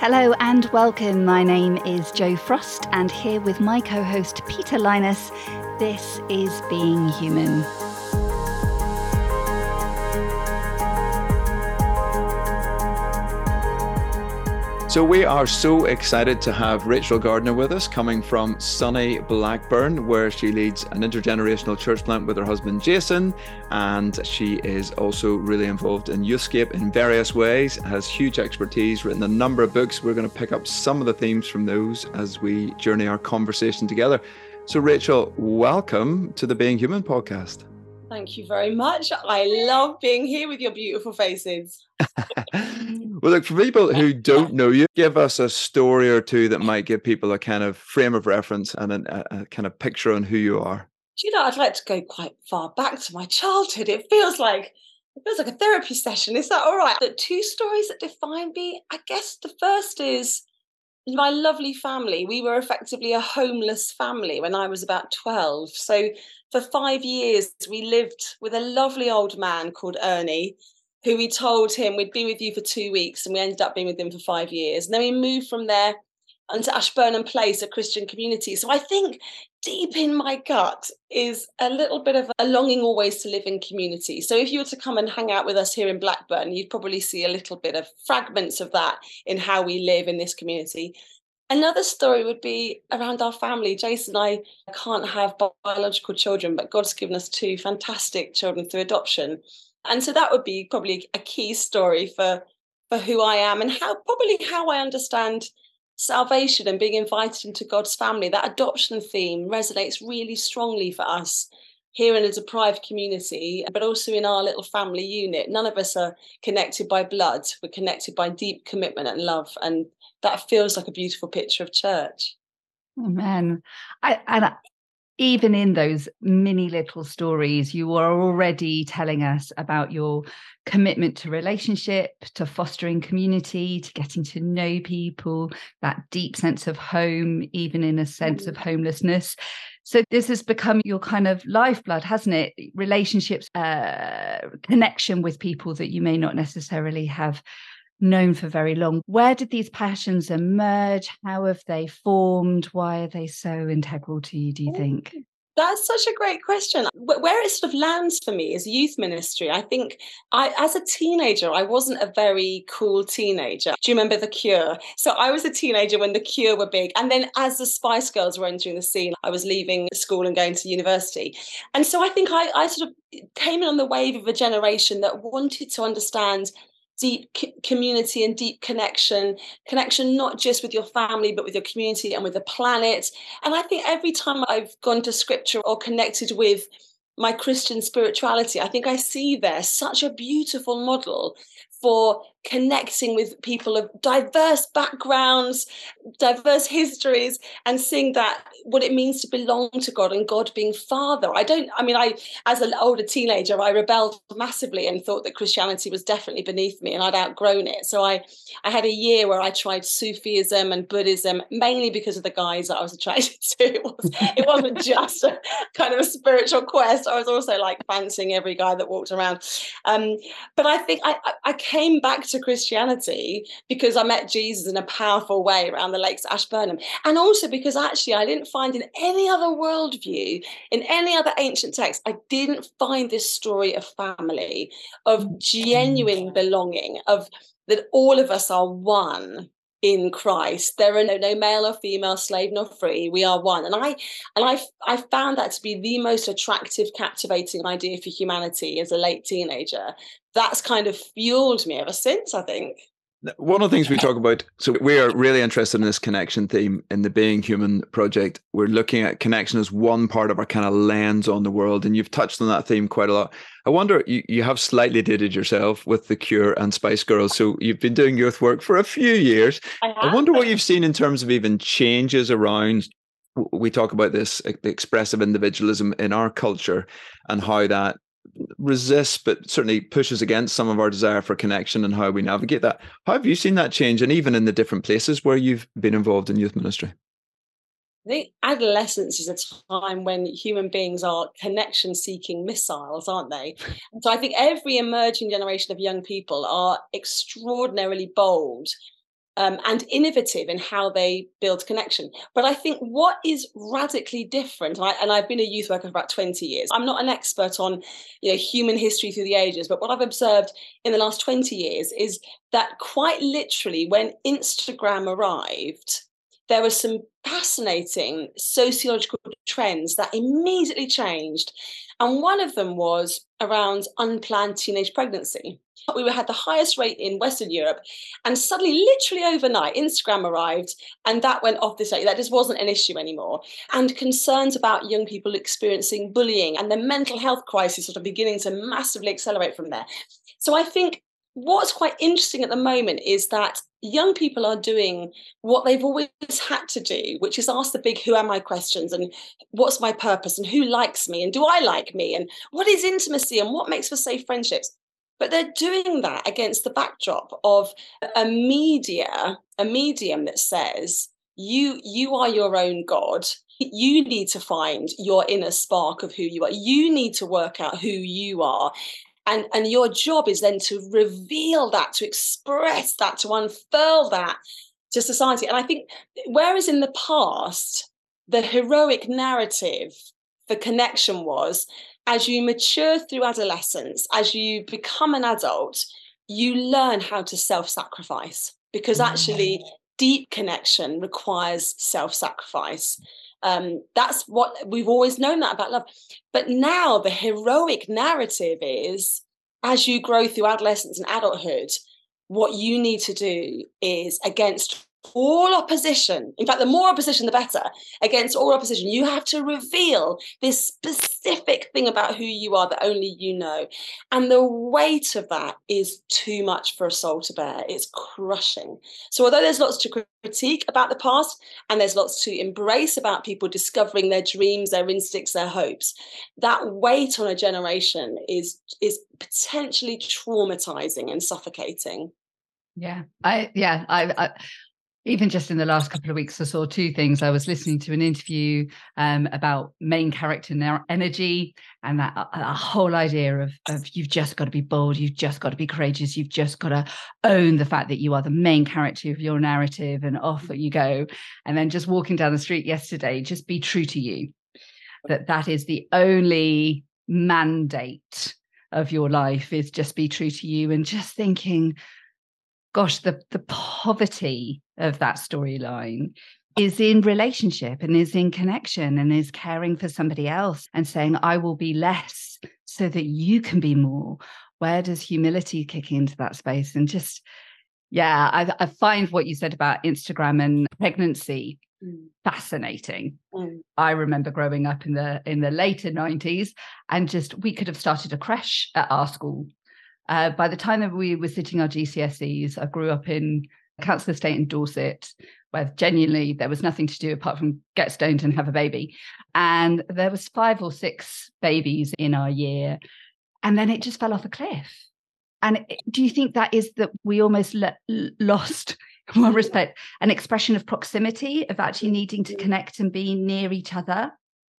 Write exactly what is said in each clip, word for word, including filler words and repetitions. Hello and welcome. My name is Jo Frost, and here with my co-host Peter Linus, this is Being Human. So we are so excited to have Rachel Gardner with us, coming from sunny Blackburn, where she leads an intergenerational church plant with her husband Jason, and she is also really involved in Youthscape in various ways, has huge expertise, written a number of books. We're going to pick up some of the themes from those as we journey our conversation together. So Rachel, welcome to the Being Human podcast. Thank you very much. I love being here with your beautiful faces. Well, look, for people who don't know you, give us a story or two that might give people a kind of frame of reference and a, a kind of picture on who you are. Do you know, I'd like to go quite far back to my childhood. It feels like it feels like a therapy session. Is that all right? The two stories that define me, I guess the first is my lovely family. We were effectively a homeless family when I was about twelve. So for five years, we lived with a lovely old man called Ernie, who we told him we'd be with you for two weeks, and we ended up being with him for five years. And then we moved from there onto Ashburnham Place, a Christian community. So I think deep in my gut is a little bit of a longing always to live in community. So if you were to come and hang out with us here in Blackburn, you'd probably see a little bit of fragments of that in how we live in this community. Another story would be around our family. Jason and I can't have biological children, but God's given us two fantastic children through adoption. And so that would be probably a key story for, for who I am and how probably how I understand salvation and being invited into God's family. That adoption theme resonates really strongly for us here in a deprived community, but also in our little family unit. None of us are connected by blood. We're connected by deep commitment and love. And that feels like a beautiful picture of church. Amen. I, and I- Even in those mini little stories, you are already telling us about your commitment to relationship, to fostering community, to getting to know people, that deep sense of home, even in a sense of homelessness. So this has become your kind of lifeblood, hasn't it? Relationships, uh, connection with people that you may not necessarily have known for very long. Where did these passions emerge? How have they formed? Why are they so integral to you, do you think? That's such a great question. Where it sort of lands for me is youth ministry. I think I, as a teenager, I wasn't a very cool teenager. Do you remember The Cure? So I was a teenager when The Cure were big. And then as the Spice Girls were entering the scene, I was leaving school and going to university. And so I think I, I sort of came in on the wave of a generation that wanted to understand deep community and deep connection, connection not just with your family, but with your community and with the planet. And I think every time I've gone to scripture or connected with my Christian spirituality, I think I see there such a beautiful model for connecting with people of diverse backgrounds, diverse histories, and seeing that what it means to belong to God and God being Father. I don't, I mean, I, as an older teenager, I rebelled massively and thought that Christianity was definitely beneath me and I'd outgrown it. So I, I had a year where I tried Sufism and Buddhism, mainly because of the guys that I was attracted to. It, was, it wasn't just a kind of a spiritual quest. I was also like fancying every guy that walked around. Um, but I think I, I came back to Christianity because I met Jesus in a powerful way around the lakes Ashburnham, and also because actually I didn't find in any other worldview, in any other ancient text, I didn't find this story of family, of genuine belonging, of that all of us are one in Christ. There are no, no male or female, slave nor free. We are one. And I and I I found that to be the most attractive, captivating idea for humanity as a late teenager. That's kind of fueled me ever since, I think. One of the things we talk about, so we are really interested in this connection theme in the Being Human project. We're looking at connection as one part of our kind of lens on the world. And you've touched on that theme quite a lot. I wonder, you, you have slightly dated yourself with The Cure and Spice Girls. So you've been doing youth work for a few years. I, I wonder what you've seen in terms of even changes around. We talk about this expressive individualism in our culture and how that resists but certainly pushes against some of our desire for connection and how we navigate that. How have you seen that change, and even in the different places where you've been involved in youth ministry? I think adolescence is a time when human beings are connection-seeking missiles, aren't they? And so I think every emerging generation of young people are extraordinarily bold um, and innovative in how they build connection. But I think what is radically different, and, I, and I've been a youth worker for about twenty years. I'm not an expert on, you know, human history through the ages, but what I've observed in the last twenty years is that quite literally when Instagram arrived, there were some fascinating sociological trends that immediately changed. And one of them was around unplanned teenage pregnancy. We had the highest rate in Western Europe, and suddenly, literally overnight, Instagram arrived, and that went off this rate. That just wasn't an issue anymore. And concerns about young people experiencing bullying and the mental health crisis sort of beginning to massively accelerate from there. So I think what's quite interesting at the moment is that young people are doing what they've always had to do, which is ask the big who am I questions and what's my purpose and who likes me and do I like me and what is intimacy and what makes for safe friendships. But they're doing that against the backdrop of a media, a medium that says you, you are your own God. You need to find your inner spark of who you are. You need to work out who you are. And, and your job is then to reveal that, to express that, to unfurl that to society. And I think, whereas in the past, the heroic narrative for connection was, as you mature through adolescence, as you become an adult, you learn how to self-sacrifice, because actually deep connection requires self-sacrifice. Um, that's what we've always known that about love. But now the heroic narrative is, as you grow through adolescence and adulthood, what you need to do is, against all opposition, in fact, the more opposition, the better, against all opposition, you have to reveal this specific thing about who you are that only you know. And the weight of that is too much for a soul to bear. It's crushing. So although there's lots to critique about the past, and there's lots to embrace about people discovering their dreams, their instincts, their hopes, that weight on a generation is is potentially traumatizing and suffocating. Yeah, I yeah, I, I even just in the last couple of weeks, I saw two things. I was listening to an interview um, about main character energy, and that a, a whole idea of, of you've just got to be bold, you've just got to be courageous, you've just got to own the fact that you are the main character of your narrative, and off you go. And then just walking down the street yesterday, just be true to you. That that is the only mandate of your life, is just be true to you. And just thinking, gosh, the, the poverty of that storyline is in relationship and is in connection and is caring for somebody else and saying, I will be less so that you can be more. Where does humility kick into that space? And just, yeah, I, I find what you said about Instagram and pregnancy mm. fascinating. Mm. I remember growing up in the in the later nineties, and just we could have started a creche at our school. Uh, by the time that we were sitting our G C S Es, I grew up in council estate in Dorset, where genuinely there was nothing to do apart from get stoned and have a baby. And there was five or six babies in our year. And then it just fell off a cliff. And it, do you think that is that we almost le- lost, in one respect, an expression of proximity, of actually needing to connect and be near each other?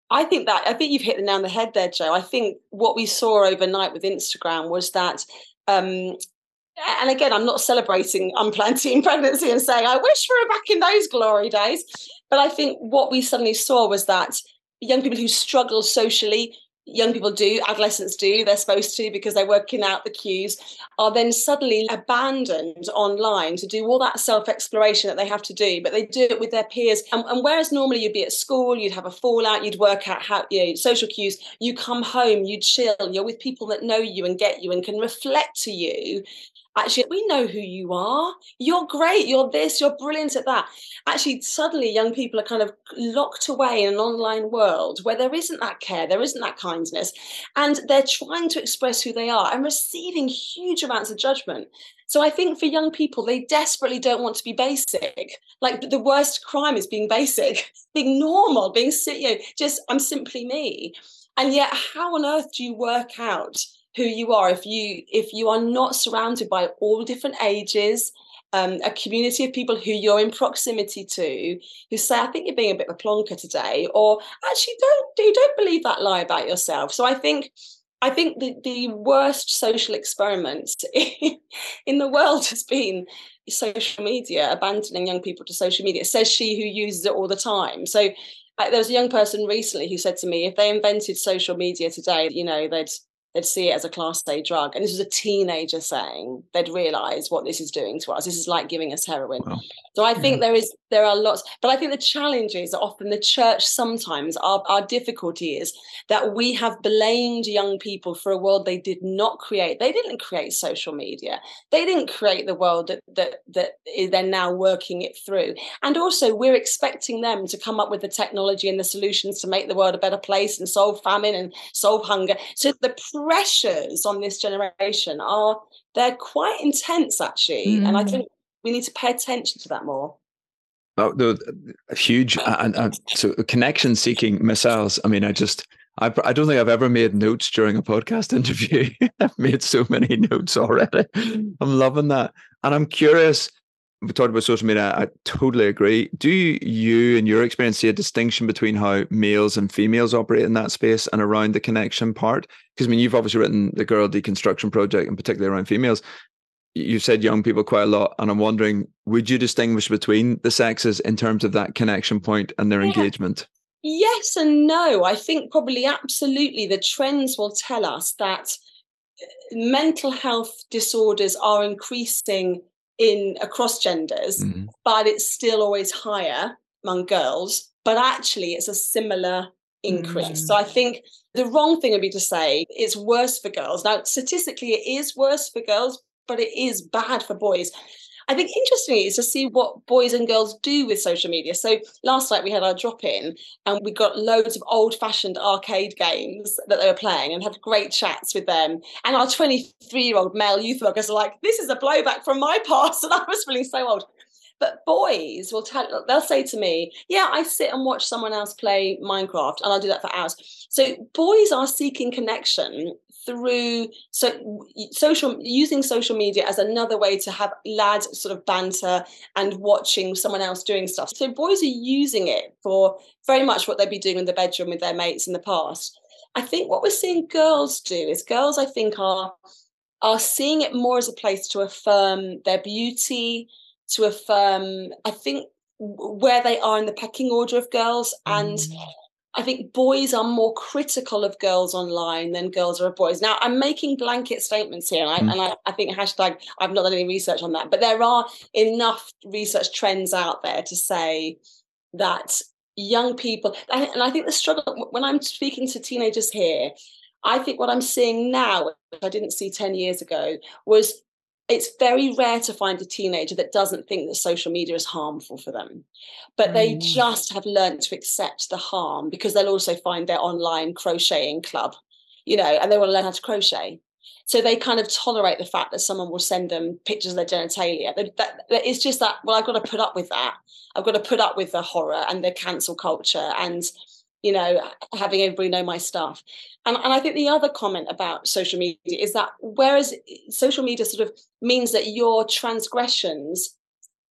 I think that, I think you've hit the nail on the head there, Jo. I think what we saw overnight with Instagram was that, um, and again, I'm not celebrating unplanned teen pregnancy and saying, I wish we were back in those glory days. But I think what we suddenly saw was that young people who struggle socially, young people do, adolescents do, they're supposed to because they're working out the cues, are then suddenly abandoned online to do all that self-exploration that they have to do, but they do it with their peers. And, and whereas normally you'd be at school, you'd have a fallout, you'd work out how, you know, social cues, you come home, you chill, you're with people that know you and get you and can reflect to you, actually, we know who you are. You're great. You're this. You're brilliant at that. Actually, suddenly young people are kind of locked away in an online world where there isn't that care. There isn't that kindness. And they're trying to express who they are and receiving huge amounts of judgment. So I think for young people, they desperately don't want to be basic. Like the worst crime is being basic, being normal, being, you know, just I'm simply me. And yet how on earth do you work out who you are if you if you are not surrounded by all different ages, um, a community of people who you're in proximity to, who say, I think you're being a bit of a plonker today, or actually don't do don't believe that lie about yourself. So I think I think the, the worst social experiment in the world has been social media, abandoning young people to social media. It says she who uses it all the time. So I, there was a young person recently who said to me, if they invented social media today, you know, they'd they'd see it as a class A drug. And this was a teenager saying they'd realise what this is doing to us. This is like giving us heroin. Wow. So I yeah. think there is there are lots. But I think the challenge is often the church sometimes, our, our difficulty is that we have blamed young people for a world they did not create. They didn't create social media. They didn't create the world that that that they're now working it through. And also we're expecting them to come up with the technology and the solutions to make the world a better place and solve famine and solve hunger. So the pressures on this generation are they're quite intense actually, mm. and I think we need to pay attention to that more. Oh, the, the huge and, and so connection seeking missiles. I mean, I just I, I don't think I've ever made notes during a podcast interview. I've made so many notes already. Mm. I'm loving that, and I'm curious. We talked about social media. I totally agree. Do you, in your experience, see a distinction between how males and females operate in that space and around the connection part? Because I mean, you've obviously written The Girl Deconstruction Project, and particularly around females. You've said young people quite a lot, and I'm wondering, would you distinguish between the sexes in terms of that connection point and their yeah. engagement? Yes and no. I think probably absolutely the trends will tell us that mental health disorders are increasing in across genders, mm-hmm. but it's still always higher among girls, but actually it's a similar increase. Mm-hmm. So I think the wrong thing would be to say it's worse for girls. Now, statistically, it is worse for girls, but it is bad for boys. I think interestingly is to see what boys and girls do with social media. So last night we had our drop-in and we got loads of old-fashioned arcade games that they were playing and had great chats with them. And our twenty-three-year-old male youth workers are like, this is a blowback from my past, and I was feeling so old. But boys will tell, they'll say to me, yeah, I sit and watch someone else play Minecraft and I'll do that for hours. So boys are seeking connection through so social, using social media as another way to have lads sort of banter and watching someone else doing stuff. So boys are using it for very much what they'd be doing in the bedroom with their mates in the past. I think what we're seeing girls do is girls, I think, are, are seeing it more as a place to affirm their beauty, to affirm, I think, where they are in the pecking order of girls. And I think boys are more critical of girls online than girls are of boys. Now, I'm making blanket statements here, and I, mm. and I, I think hashtag, I've not done any research on that, but there are enough research trends out there to say that young people, and I think the struggle, when I'm speaking to teenagers here, I think what I'm seeing now, which I didn't see ten years ago, was it's very rare to find a teenager that doesn't think that social media is harmful for them, but they mm. just have learned to accept the harm because they'll also find their online crocheting club, you know, and they want to learn how to crochet. So they kind of tolerate the fact that someone will send them pictures of their genitalia. That, that, that it's just that, well, I've got to put up with that. I've got to put up with the horror and the cancel culture and, you know, having everybody know my stuff. And, and I think the other comment about social media is that whereas social media sort of means that your transgressions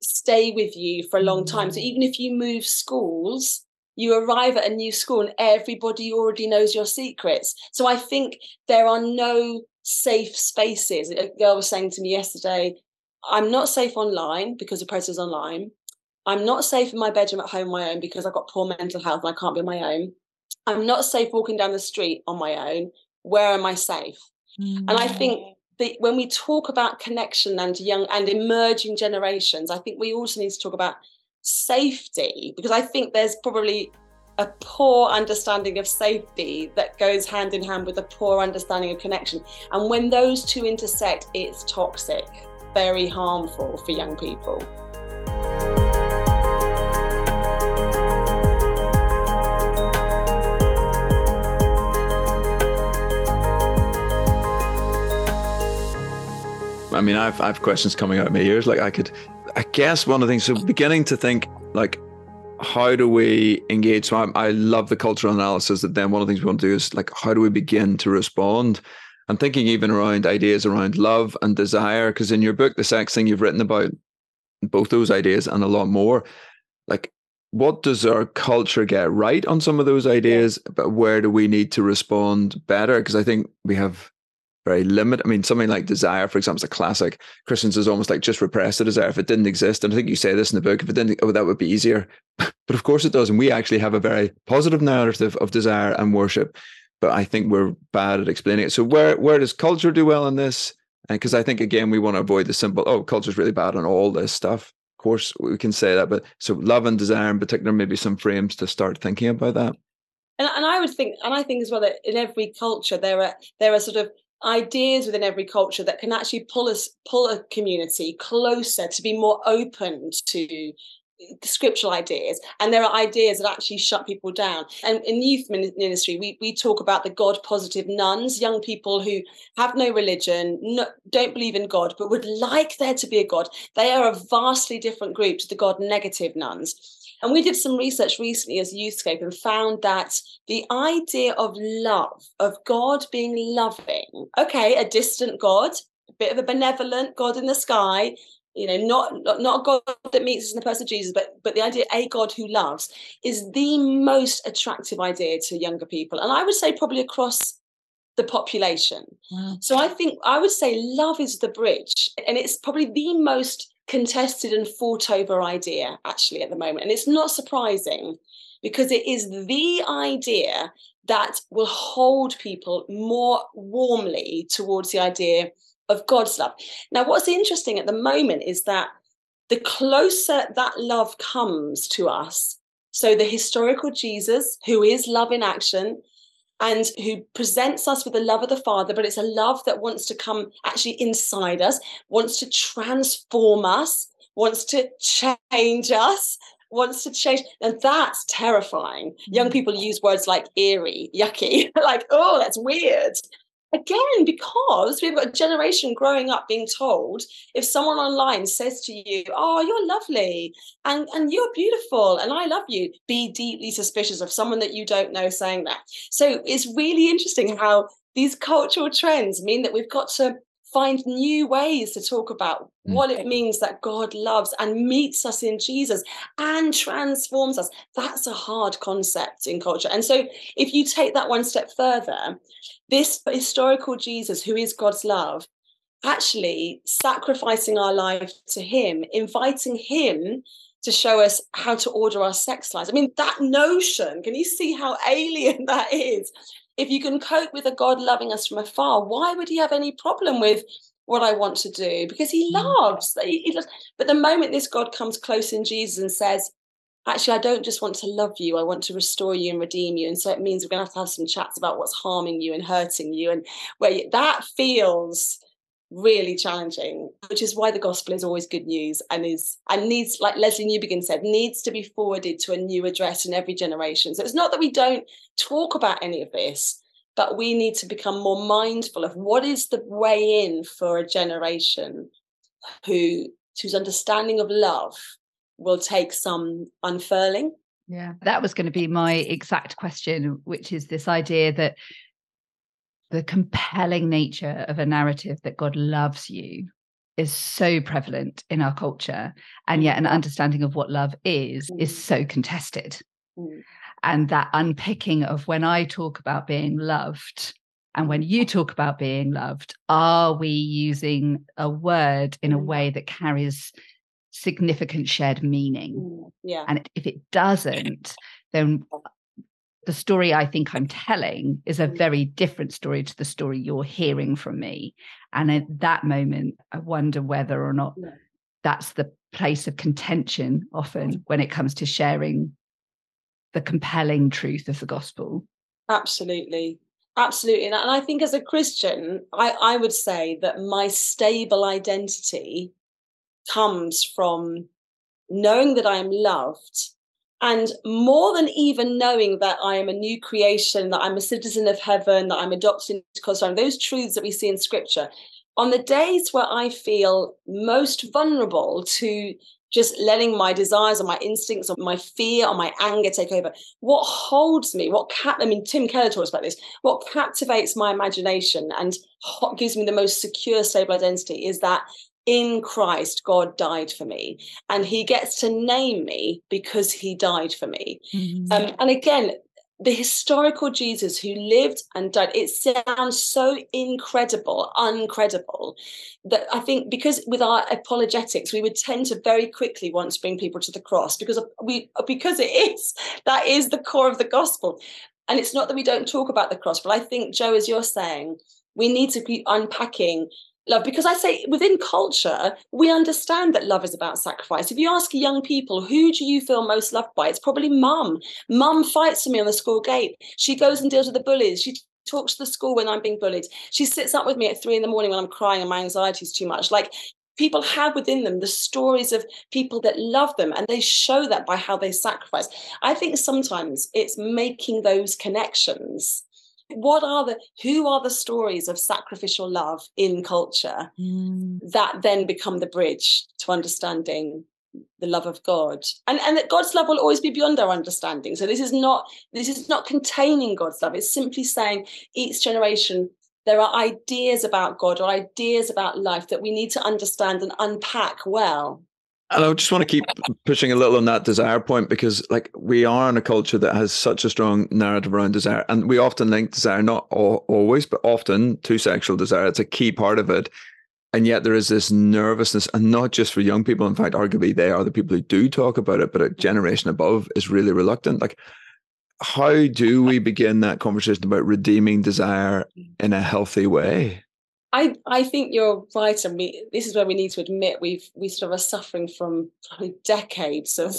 stay with you for a long time. So even if you move schools, you arrive at a new school and everybody already knows your secrets. So I think there are no safe spaces. A girl was saying to me yesterday, I'm not safe online because the press is online. I'm not safe in my bedroom at home on my own because I've got poor mental health and I can't be on my own. I'm not safe walking down the street on my own. Where am I safe? Mm-hmm. And I think that when we talk about connection and young and emerging generations, I think we also need to talk about safety, because I think there's probably a poor understanding of safety that goes hand in hand with a poor understanding of connection. And when those two intersect, it's toxic, very harmful for young people. I mean, I've I've questions coming out of my ears. Like I could, I guess one of the things, so beginning to think like, how do we engage? So I'm, I love the cultural analysis that then one of the things we want to do is like, how do we begin to respond? I'm thinking even around ideas around love and desire, because in your book, The Sex Thing, you've written about both those ideas and a lot more. Like what does our culture get right on some of those ideas, but where do we need to respond better? Because I think we have very limited, I mean, something like desire, for example, is a classic. Christians is almost like just repress the desire if it didn't exist. And I think you say this in the book, if it didn't, oh, that would be easier. But of course it does. And we actually have a very positive narrative of desire and worship, but I think we're bad at explaining it. So where, where does culture do well in this? And because I think, again, we want to avoid the simple, oh, culture's really bad on all this stuff. Of course, we can say that, but so love and desire in particular, maybe some frames to start thinking about that. And, and I would think, and I think as well, that in every culture, there are there are sort of ideas within every culture that can actually pull us, pull a community closer to be more open to scriptural ideas. And there are ideas that actually shut people down. And in youth ministry, we, we talk about the God positive nuns, young people who have no religion, no, don't believe in God, but would like there to be a God. They are a vastly different group to the God negative nuns. And we did some research recently as Youthscape and found that the idea of love, of God being loving, okay, a distant God, a bit of a benevolent God in the sky, you know, not, not, not a God that meets us in the person of Jesus, but, but the idea of a God who loves is the most attractive idea to younger people. And I would say probably across the population. Wow. So I think I would say love is the bridge, and it's probably the most contested and fought over idea actually at the moment. And it's not surprising because it is the idea that will hold people more warmly towards the idea of God's love. Now, what's interesting at the moment is that the closer that love comes to us, so the historical Jesus, who is love in action and who presents us with the love of the Father, but it's a love that wants to come actually inside us, wants to transform us, wants to change us, wants to change. And that's terrifying. Young people use words like eerie, yucky, like, oh, that's weird. Again, because we've got a generation growing up being told if someone online says to you, oh, you're lovely and, and you're beautiful and I love you, be deeply suspicious of someone that you don't know saying that. So it's really interesting how these cultural trends mean that we've got to find new ways to talk about mm. what it means that God loves and meets us in Jesus and transforms us. That's a hard concept in culture. And so if you take that one step further, this historical Jesus, who is God's love, actually sacrificing our life to him, inviting him to show us how to order our sex lives. I mean, that notion, can you see how alien that is? If you can cope with a God loving us from afar, why would he have any problem with what I want to do? Because he loves. He, he loves. But the moment this God comes close in Jesus and says, actually, I don't just want to love you. I want to restore you and redeem you. And so it means we're going to have to have some chats about what's harming you and hurting you. And where you, that feels really challenging, which is why the gospel is always good news and is and needs, like Leslie Newbigin said, needs to be forwarded to a new address in every generation. So it's not that we don't talk about any of this, but we need to become more mindful of what is the way in for a generation who whose understanding of love will take some unfurling. Yeah, that was going to be my exact question, which is this idea that the compelling nature of a narrative that God loves you is so prevalent in our culture, and yet an understanding of what love is mm. is so contested. Mm. And that unpicking of when I talk about being loved and when you talk about being loved, are we using a word in a way that carries significant shared meaning? Yeah. And if it doesn't, then the story I think I'm telling is a very different story to the story you're hearing from me. And at that moment, I wonder whether or not that's the place of contention often when it comes to sharing the compelling truth of the gospel. Absolutely. Absolutely. And I think as a Christian, I, I would say that my stable identity comes from knowing that I am loved, and more than even knowing that I am a new creation, that I'm a citizen of heaven, that I'm adopted into God's family, those truths that we see in scripture. On the days where I feel most vulnerable to just letting my desires or my instincts or my fear or my anger take over, what holds me, what cap- I mean, Tim Keller talks about this, what captivates my imagination and gives me the most secure, stable identity is that in Christ, God died for me, and he gets to name me because he died for me. Mm-hmm. Um, and again, the historical Jesus who lived and died, it sounds so incredible, uncredible, that I think because with our apologetics, we would tend to very quickly want to bring people to the cross because we because it is, that is the core of the gospel. And it's not that we don't talk about the cross, but I think, Jo, as you're saying, we need to be unpacking love, because I say within culture, we understand that love is about sacrifice. If you ask young people, who do you feel most loved by? It's probably mum. Mum fights for me on the school gate. She goes and deals with the bullies. She talks to the school when I'm being bullied. She sits up with me at three in the morning when I'm crying and my anxiety is too much. Like, people have within them the stories of people that love them, and they show that by how they sacrifice. I think sometimes it's making those connections. What are the, who are the stories of sacrificial love in culture mm. that then become the bridge to understanding the love of God? And, and that God's love will always be beyond our understanding. So this is not, this is not containing God's love. It's simply saying each generation, there are ideas about God or ideas about life that we need to understand and unpack well. And I just want to keep pushing a little on that desire point, because like we are in a culture that has such a strong narrative around desire, and we often link desire, not all, always, but often to sexual desire. It's a key part of it. And yet there is this nervousness, and not just for young people. In fact, arguably they are the people who do talk about it, but a generation above is really reluctant. Like, how do we begin that conversation about redeeming desire in a healthy way? I, I think you're right, and we, this is where we need to admit we've we sort of are suffering from probably decades of,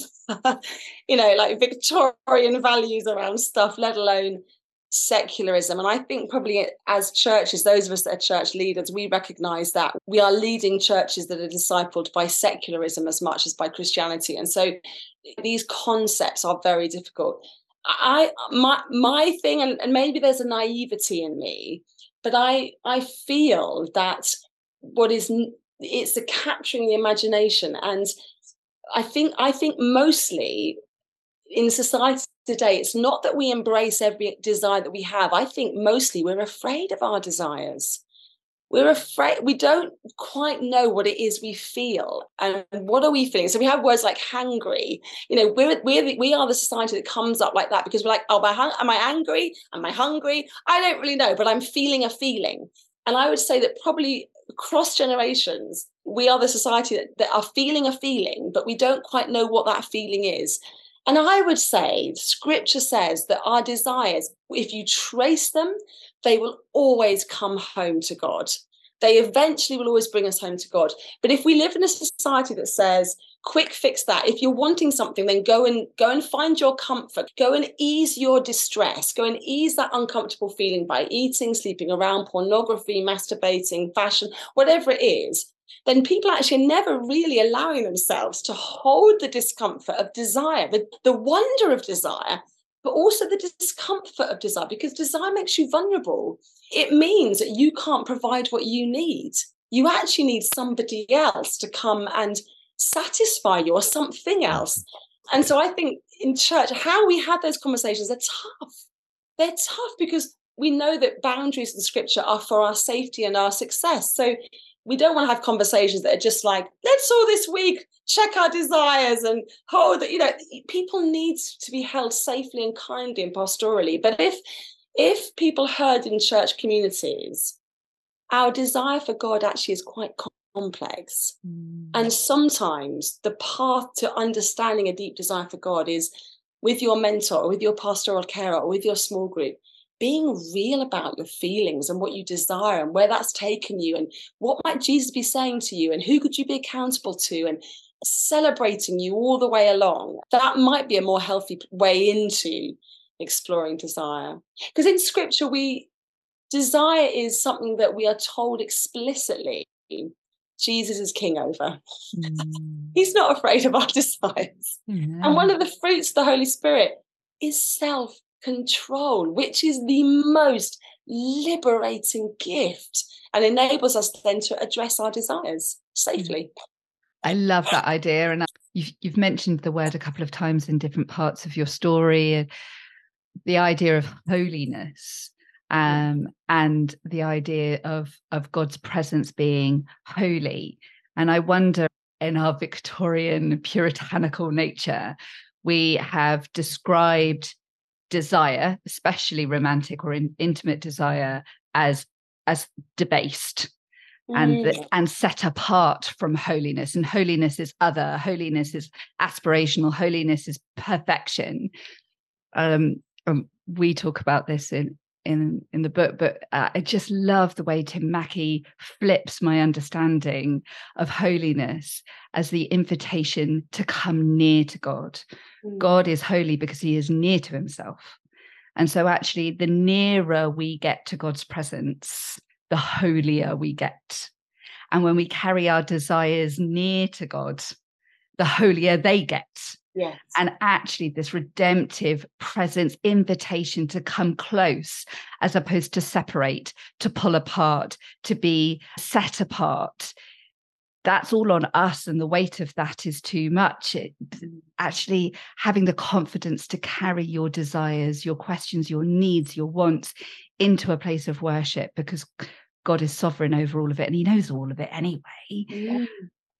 you know, like Victorian values around stuff, let alone secularism. And I think probably as churches, those of us that are church leaders, we recognise that we are leading churches that are discipled by secularism as much as by Christianity. And so these concepts are very difficult. I my my thing, and, and maybe there's a naivety in me, but I, I feel that what is, it's the capturing the imagination. And I think, I think mostly in society today, it's not that we embrace every desire that we have. I think mostly we're afraid of our desires. We're afraid, we don't quite know what it is we feel and what are we feeling. So we have words like hangry. You know, we're, we're, we are the society that comes up like that because we're like, oh, am I angry? Am I hungry? I don't really know, but I'm feeling a feeling. And I would say that probably across generations, we are the society that, that are feeling a feeling, but we don't quite know what that feeling is. And I would say scripture says that our desires, if you trace them, they will always come home to God. They eventually will always bring us home to God. But if we live in a society that says, quick fix that, if you're wanting something, then go and go and find your comfort, go and ease your distress, go and ease that uncomfortable feeling by eating, sleeping around, pornography, masturbating, fashion, whatever it is, then people actually are never really allowing themselves to hold the discomfort of desire, the, the wonder of desire, but also the discomfort of desire, because desire makes you vulnerable. It means that you can't provide what you need. You actually need somebody else to come and satisfy you, or something else. And so I think in church, how we have those conversations are tough. They're tough because we know that boundaries in scripture are for our safety and our success. So we don't want to have conversations that are just like, let's all this week check our desires and hold that, you know, people need to be held safely and kindly and pastorally. But if, if people heard in church communities, our desire for God actually is quite complex. Mm. And sometimes the path to understanding a deep desire for God is with your mentor, or with your pastoral carer, or with your small group, being real about your feelings and what you desire and where that's taken you and what might Jesus be saying to you and who could you be accountable to and celebrating you all the way along. That might be a more healthy way into exploring desire. Because in scripture, we desire is something that we are told explicitly Jesus is king over. Mm. He's not afraid of our desires. Yeah. And one of the fruits of the Holy Spirit is self-control, which is the most liberating gift and enables us then to address our desires safely. I love that idea. And you've, you've mentioned the word a couple of times in different parts of your story, the idea of holiness um, and the idea of, of God's presence being holy. And I wonder, in our Victorian puritanical nature, we have described desire, especially romantic or in, intimate desire, as as debased mm. and the, and set apart from holiness. And holiness is other. Holiness is aspirational. Holiness is perfection. Um, um we talk about this in in in the book, but uh, I just love the way Tim Mackie flips my understanding of holiness as the invitation to come near to God. Mm. God is holy because he is near to himself. And so actually, the nearer we get to God's presence, the holier we get. And when we carry our desires near to God, the holier they get. Yes. And actually, this redemptive presence, invitation to come close, as opposed to separate, to pull apart, to be set apart. That's all on us, and the weight of that is too much. It, actually having the confidence to carry your desires, your questions, your needs, your wants into a place of worship, because God is sovereign over all of it and he knows all of it anyway. Yeah.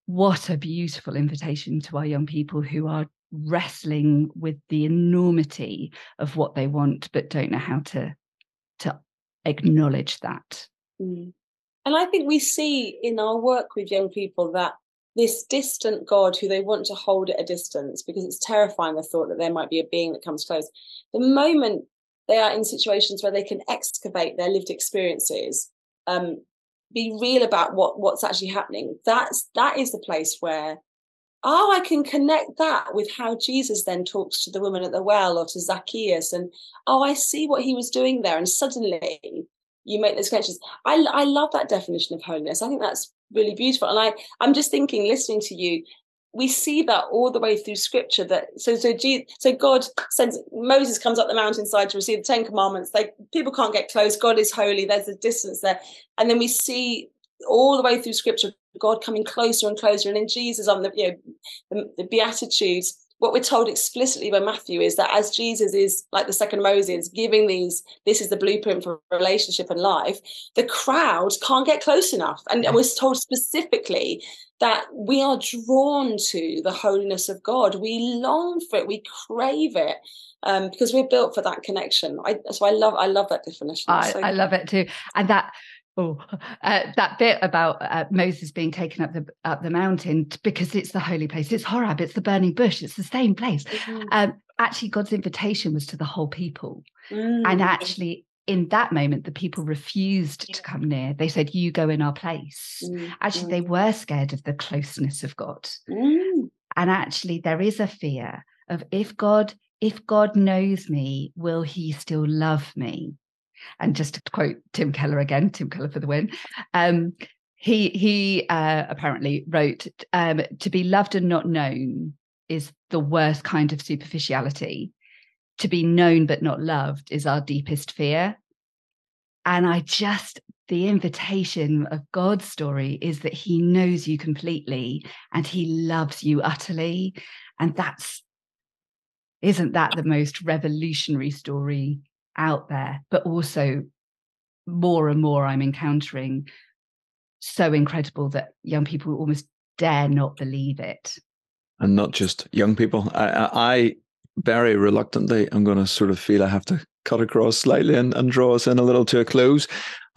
What a beautiful invitation to our young people who are wrestling with the enormity of what they want, but don't know how to, to acknowledge that. Mm. And I think we see in our work with young people that this distant God who they want to hold at a distance, because it's terrifying the thought that there might be a being that comes close. The moment they are in situations where they can excavate their lived experiences, um, be real about what, what's actually happening, that's, that is the place where, oh, I can connect that with how Jesus then talks to the woman at the well or to Zacchaeus, and, oh, I see what he was doing there. And suddenly you make those connections. I, I love that definition of holiness. I think that's really beautiful. And I, I'm just thinking, listening to you, we see that all the way through scripture. That so so, Jesus, so God sends, Moses comes up the mountainside to receive the Ten Commandments. They, people can't get close. God is holy. There's a distance there. And then we see all the way through scripture, God coming closer and closer. And in Jesus, on the, you know, the, the Beatitudes, what we're told explicitly by Matthew is that as Jesus is, like the second Moses, giving these, this is the blueprint for relationship and life, the crowd can't get close enough. And we're told specifically that we are drawn to the holiness of God. We long for it. We crave it, um, because we're built for that connection. I, so I love, I love that definition. I, so I love it too. And that, oh, uh, that bit about uh, Moses being taken up the up the mountain, because it's the holy place. It's Horeb. It's the burning bush. It's the same place. Mm-hmm. Um, actually, God's invitation was to the whole people. Mm. And actually, in that moment, the people refused yeah. to come near. They said, you go in our place. Mm. Actually, mm. they were scared of the closeness of God. Mm. And actually, there is a fear of, if God, if God knows me, will he still love me? And just to quote Tim Keller again, Tim Keller for the win, um, he he uh, apparently wrote, um, to be loved and not known is the worst kind of superficiality. To be known but not loved is our deepest fear. And I just, the invitation of God's story is that he knows you completely and he loves you utterly. And that's, isn't that the most revolutionary story out there? But also, more and more I'm encountering, so incredible that young people almost dare not believe it. And not just young people. I, I, I very reluctantly, I'm going to sort of feel I have to cut across slightly and, and draw us in a little to a close.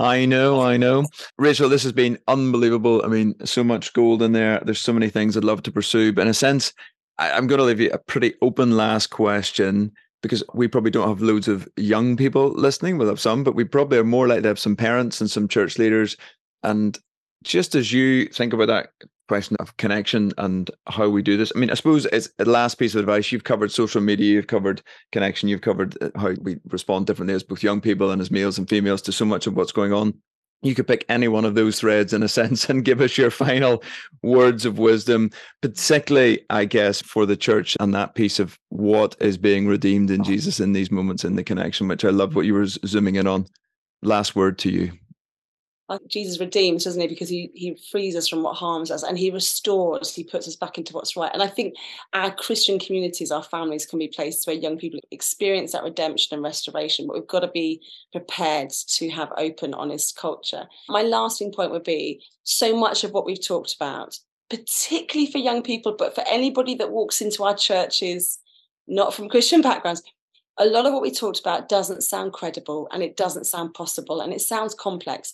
I know, I know. Rachel, this has been unbelievable. I mean, so much gold in there. There's so many things I'd love to pursue. But in a sense, I, I'm going to leave you a pretty open last question, because we probably don't have loads of young people listening. We'll have some, but we probably are more likely to have some parents and some church leaders. And just as you think about that question of connection and how we do this, I mean, I suppose it's the last piece of advice. You've covered social media, you've covered connection, you've covered how we respond differently as both young people and as males and females to so much of what's going on. You could pick any one of those threads, in a sense, and give us your final words of wisdom, particularly, I guess, for the church and that piece of what is being redeemed in Jesus in these moments in the connection, which I love what you were zooming in on. Last word to you. Jesus redeems, doesn't he? Because he, he frees us from what harms us, and he restores, he puts us back into what's right. And I think our Christian communities, our families, can be places where young people experience that redemption and restoration, but we've got to be prepared to have open, honest culture. My lasting point would be, so much of what we've talked about particularly for young people, but for anybody that walks into our churches, not from Christian backgrounds, a lot of what we talked about doesn't sound credible, and it doesn't sound possible, and it sounds complex.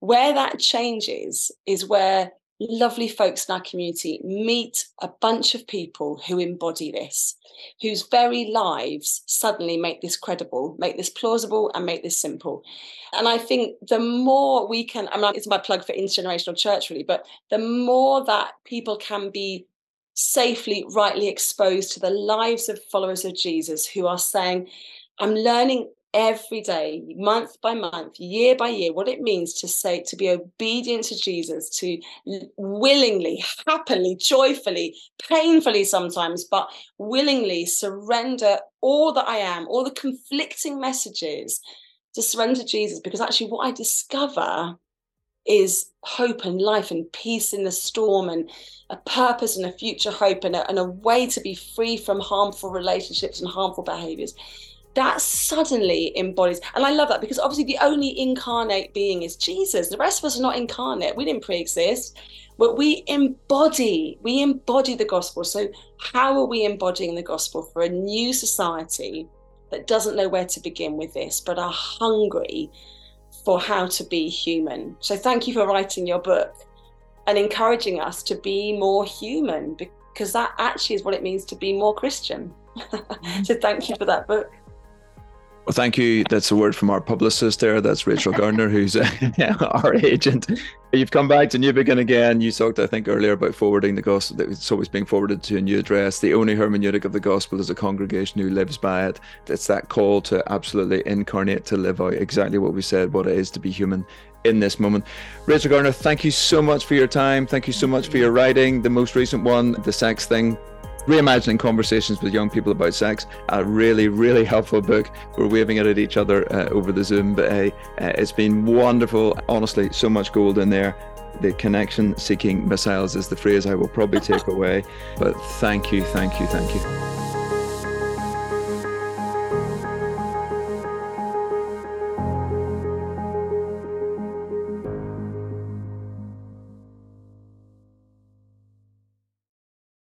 Where that changes is where lovely folks in our community meet a bunch of people who embody this, whose very lives suddenly make this credible, make this plausible, and make this simple. And I think the more we can, I mean, it's my plug for intergenerational church really, but the more that people can be safely, rightly exposed to the lives of followers of Jesus who are saying, I'm learning every day, month by month, year by year, what it means to say, to be obedient to Jesus, to willingly, happily, joyfully, painfully sometimes, but willingly surrender all that I am, all the conflicting messages, to surrender to Jesus, because actually what I discover is hope and life and peace in the storm, and a purpose and a future hope, and a, and a way to be free from harmful relationships and harmful behaviours. That suddenly embodies, and I love that, because obviously the only incarnate being is Jesus. The rest of us are not incarnate. We didn't pre-exist, but we embody, we embody the gospel. So how are we embodying the gospel for a new society that doesn't know where to begin with this, but are hungry for how to be human? So thank you for writing your book and encouraging us to be more human, because that actually is what it means to be more Christian. So thank you for that book. Well, thank you. That's a word from our publicist there. That's Rachel Gardner, who's our agent. You've come back to Newbigin again. You talked, I think, earlier about forwarding the gospel. It's always being forwarded to a new address. The only hermeneutic of the gospel is a congregation who lives by it. It's that call to absolutely incarnate, to live out exactly what we said, what it is to be human in this moment. Rachel Gardner, thank you so much for your time. Thank you so much for your writing. The most recent one, The Sex Thing, Reimagining Conversations with Young People About Sex, a really, really helpful book. We're waving it at each other uh, over the Zoom, but hey, uh, it's been wonderful. Honestly, so much gold in there. The connection seeking missiles is the phrase I will probably take away, but thank you, thank you, thank you.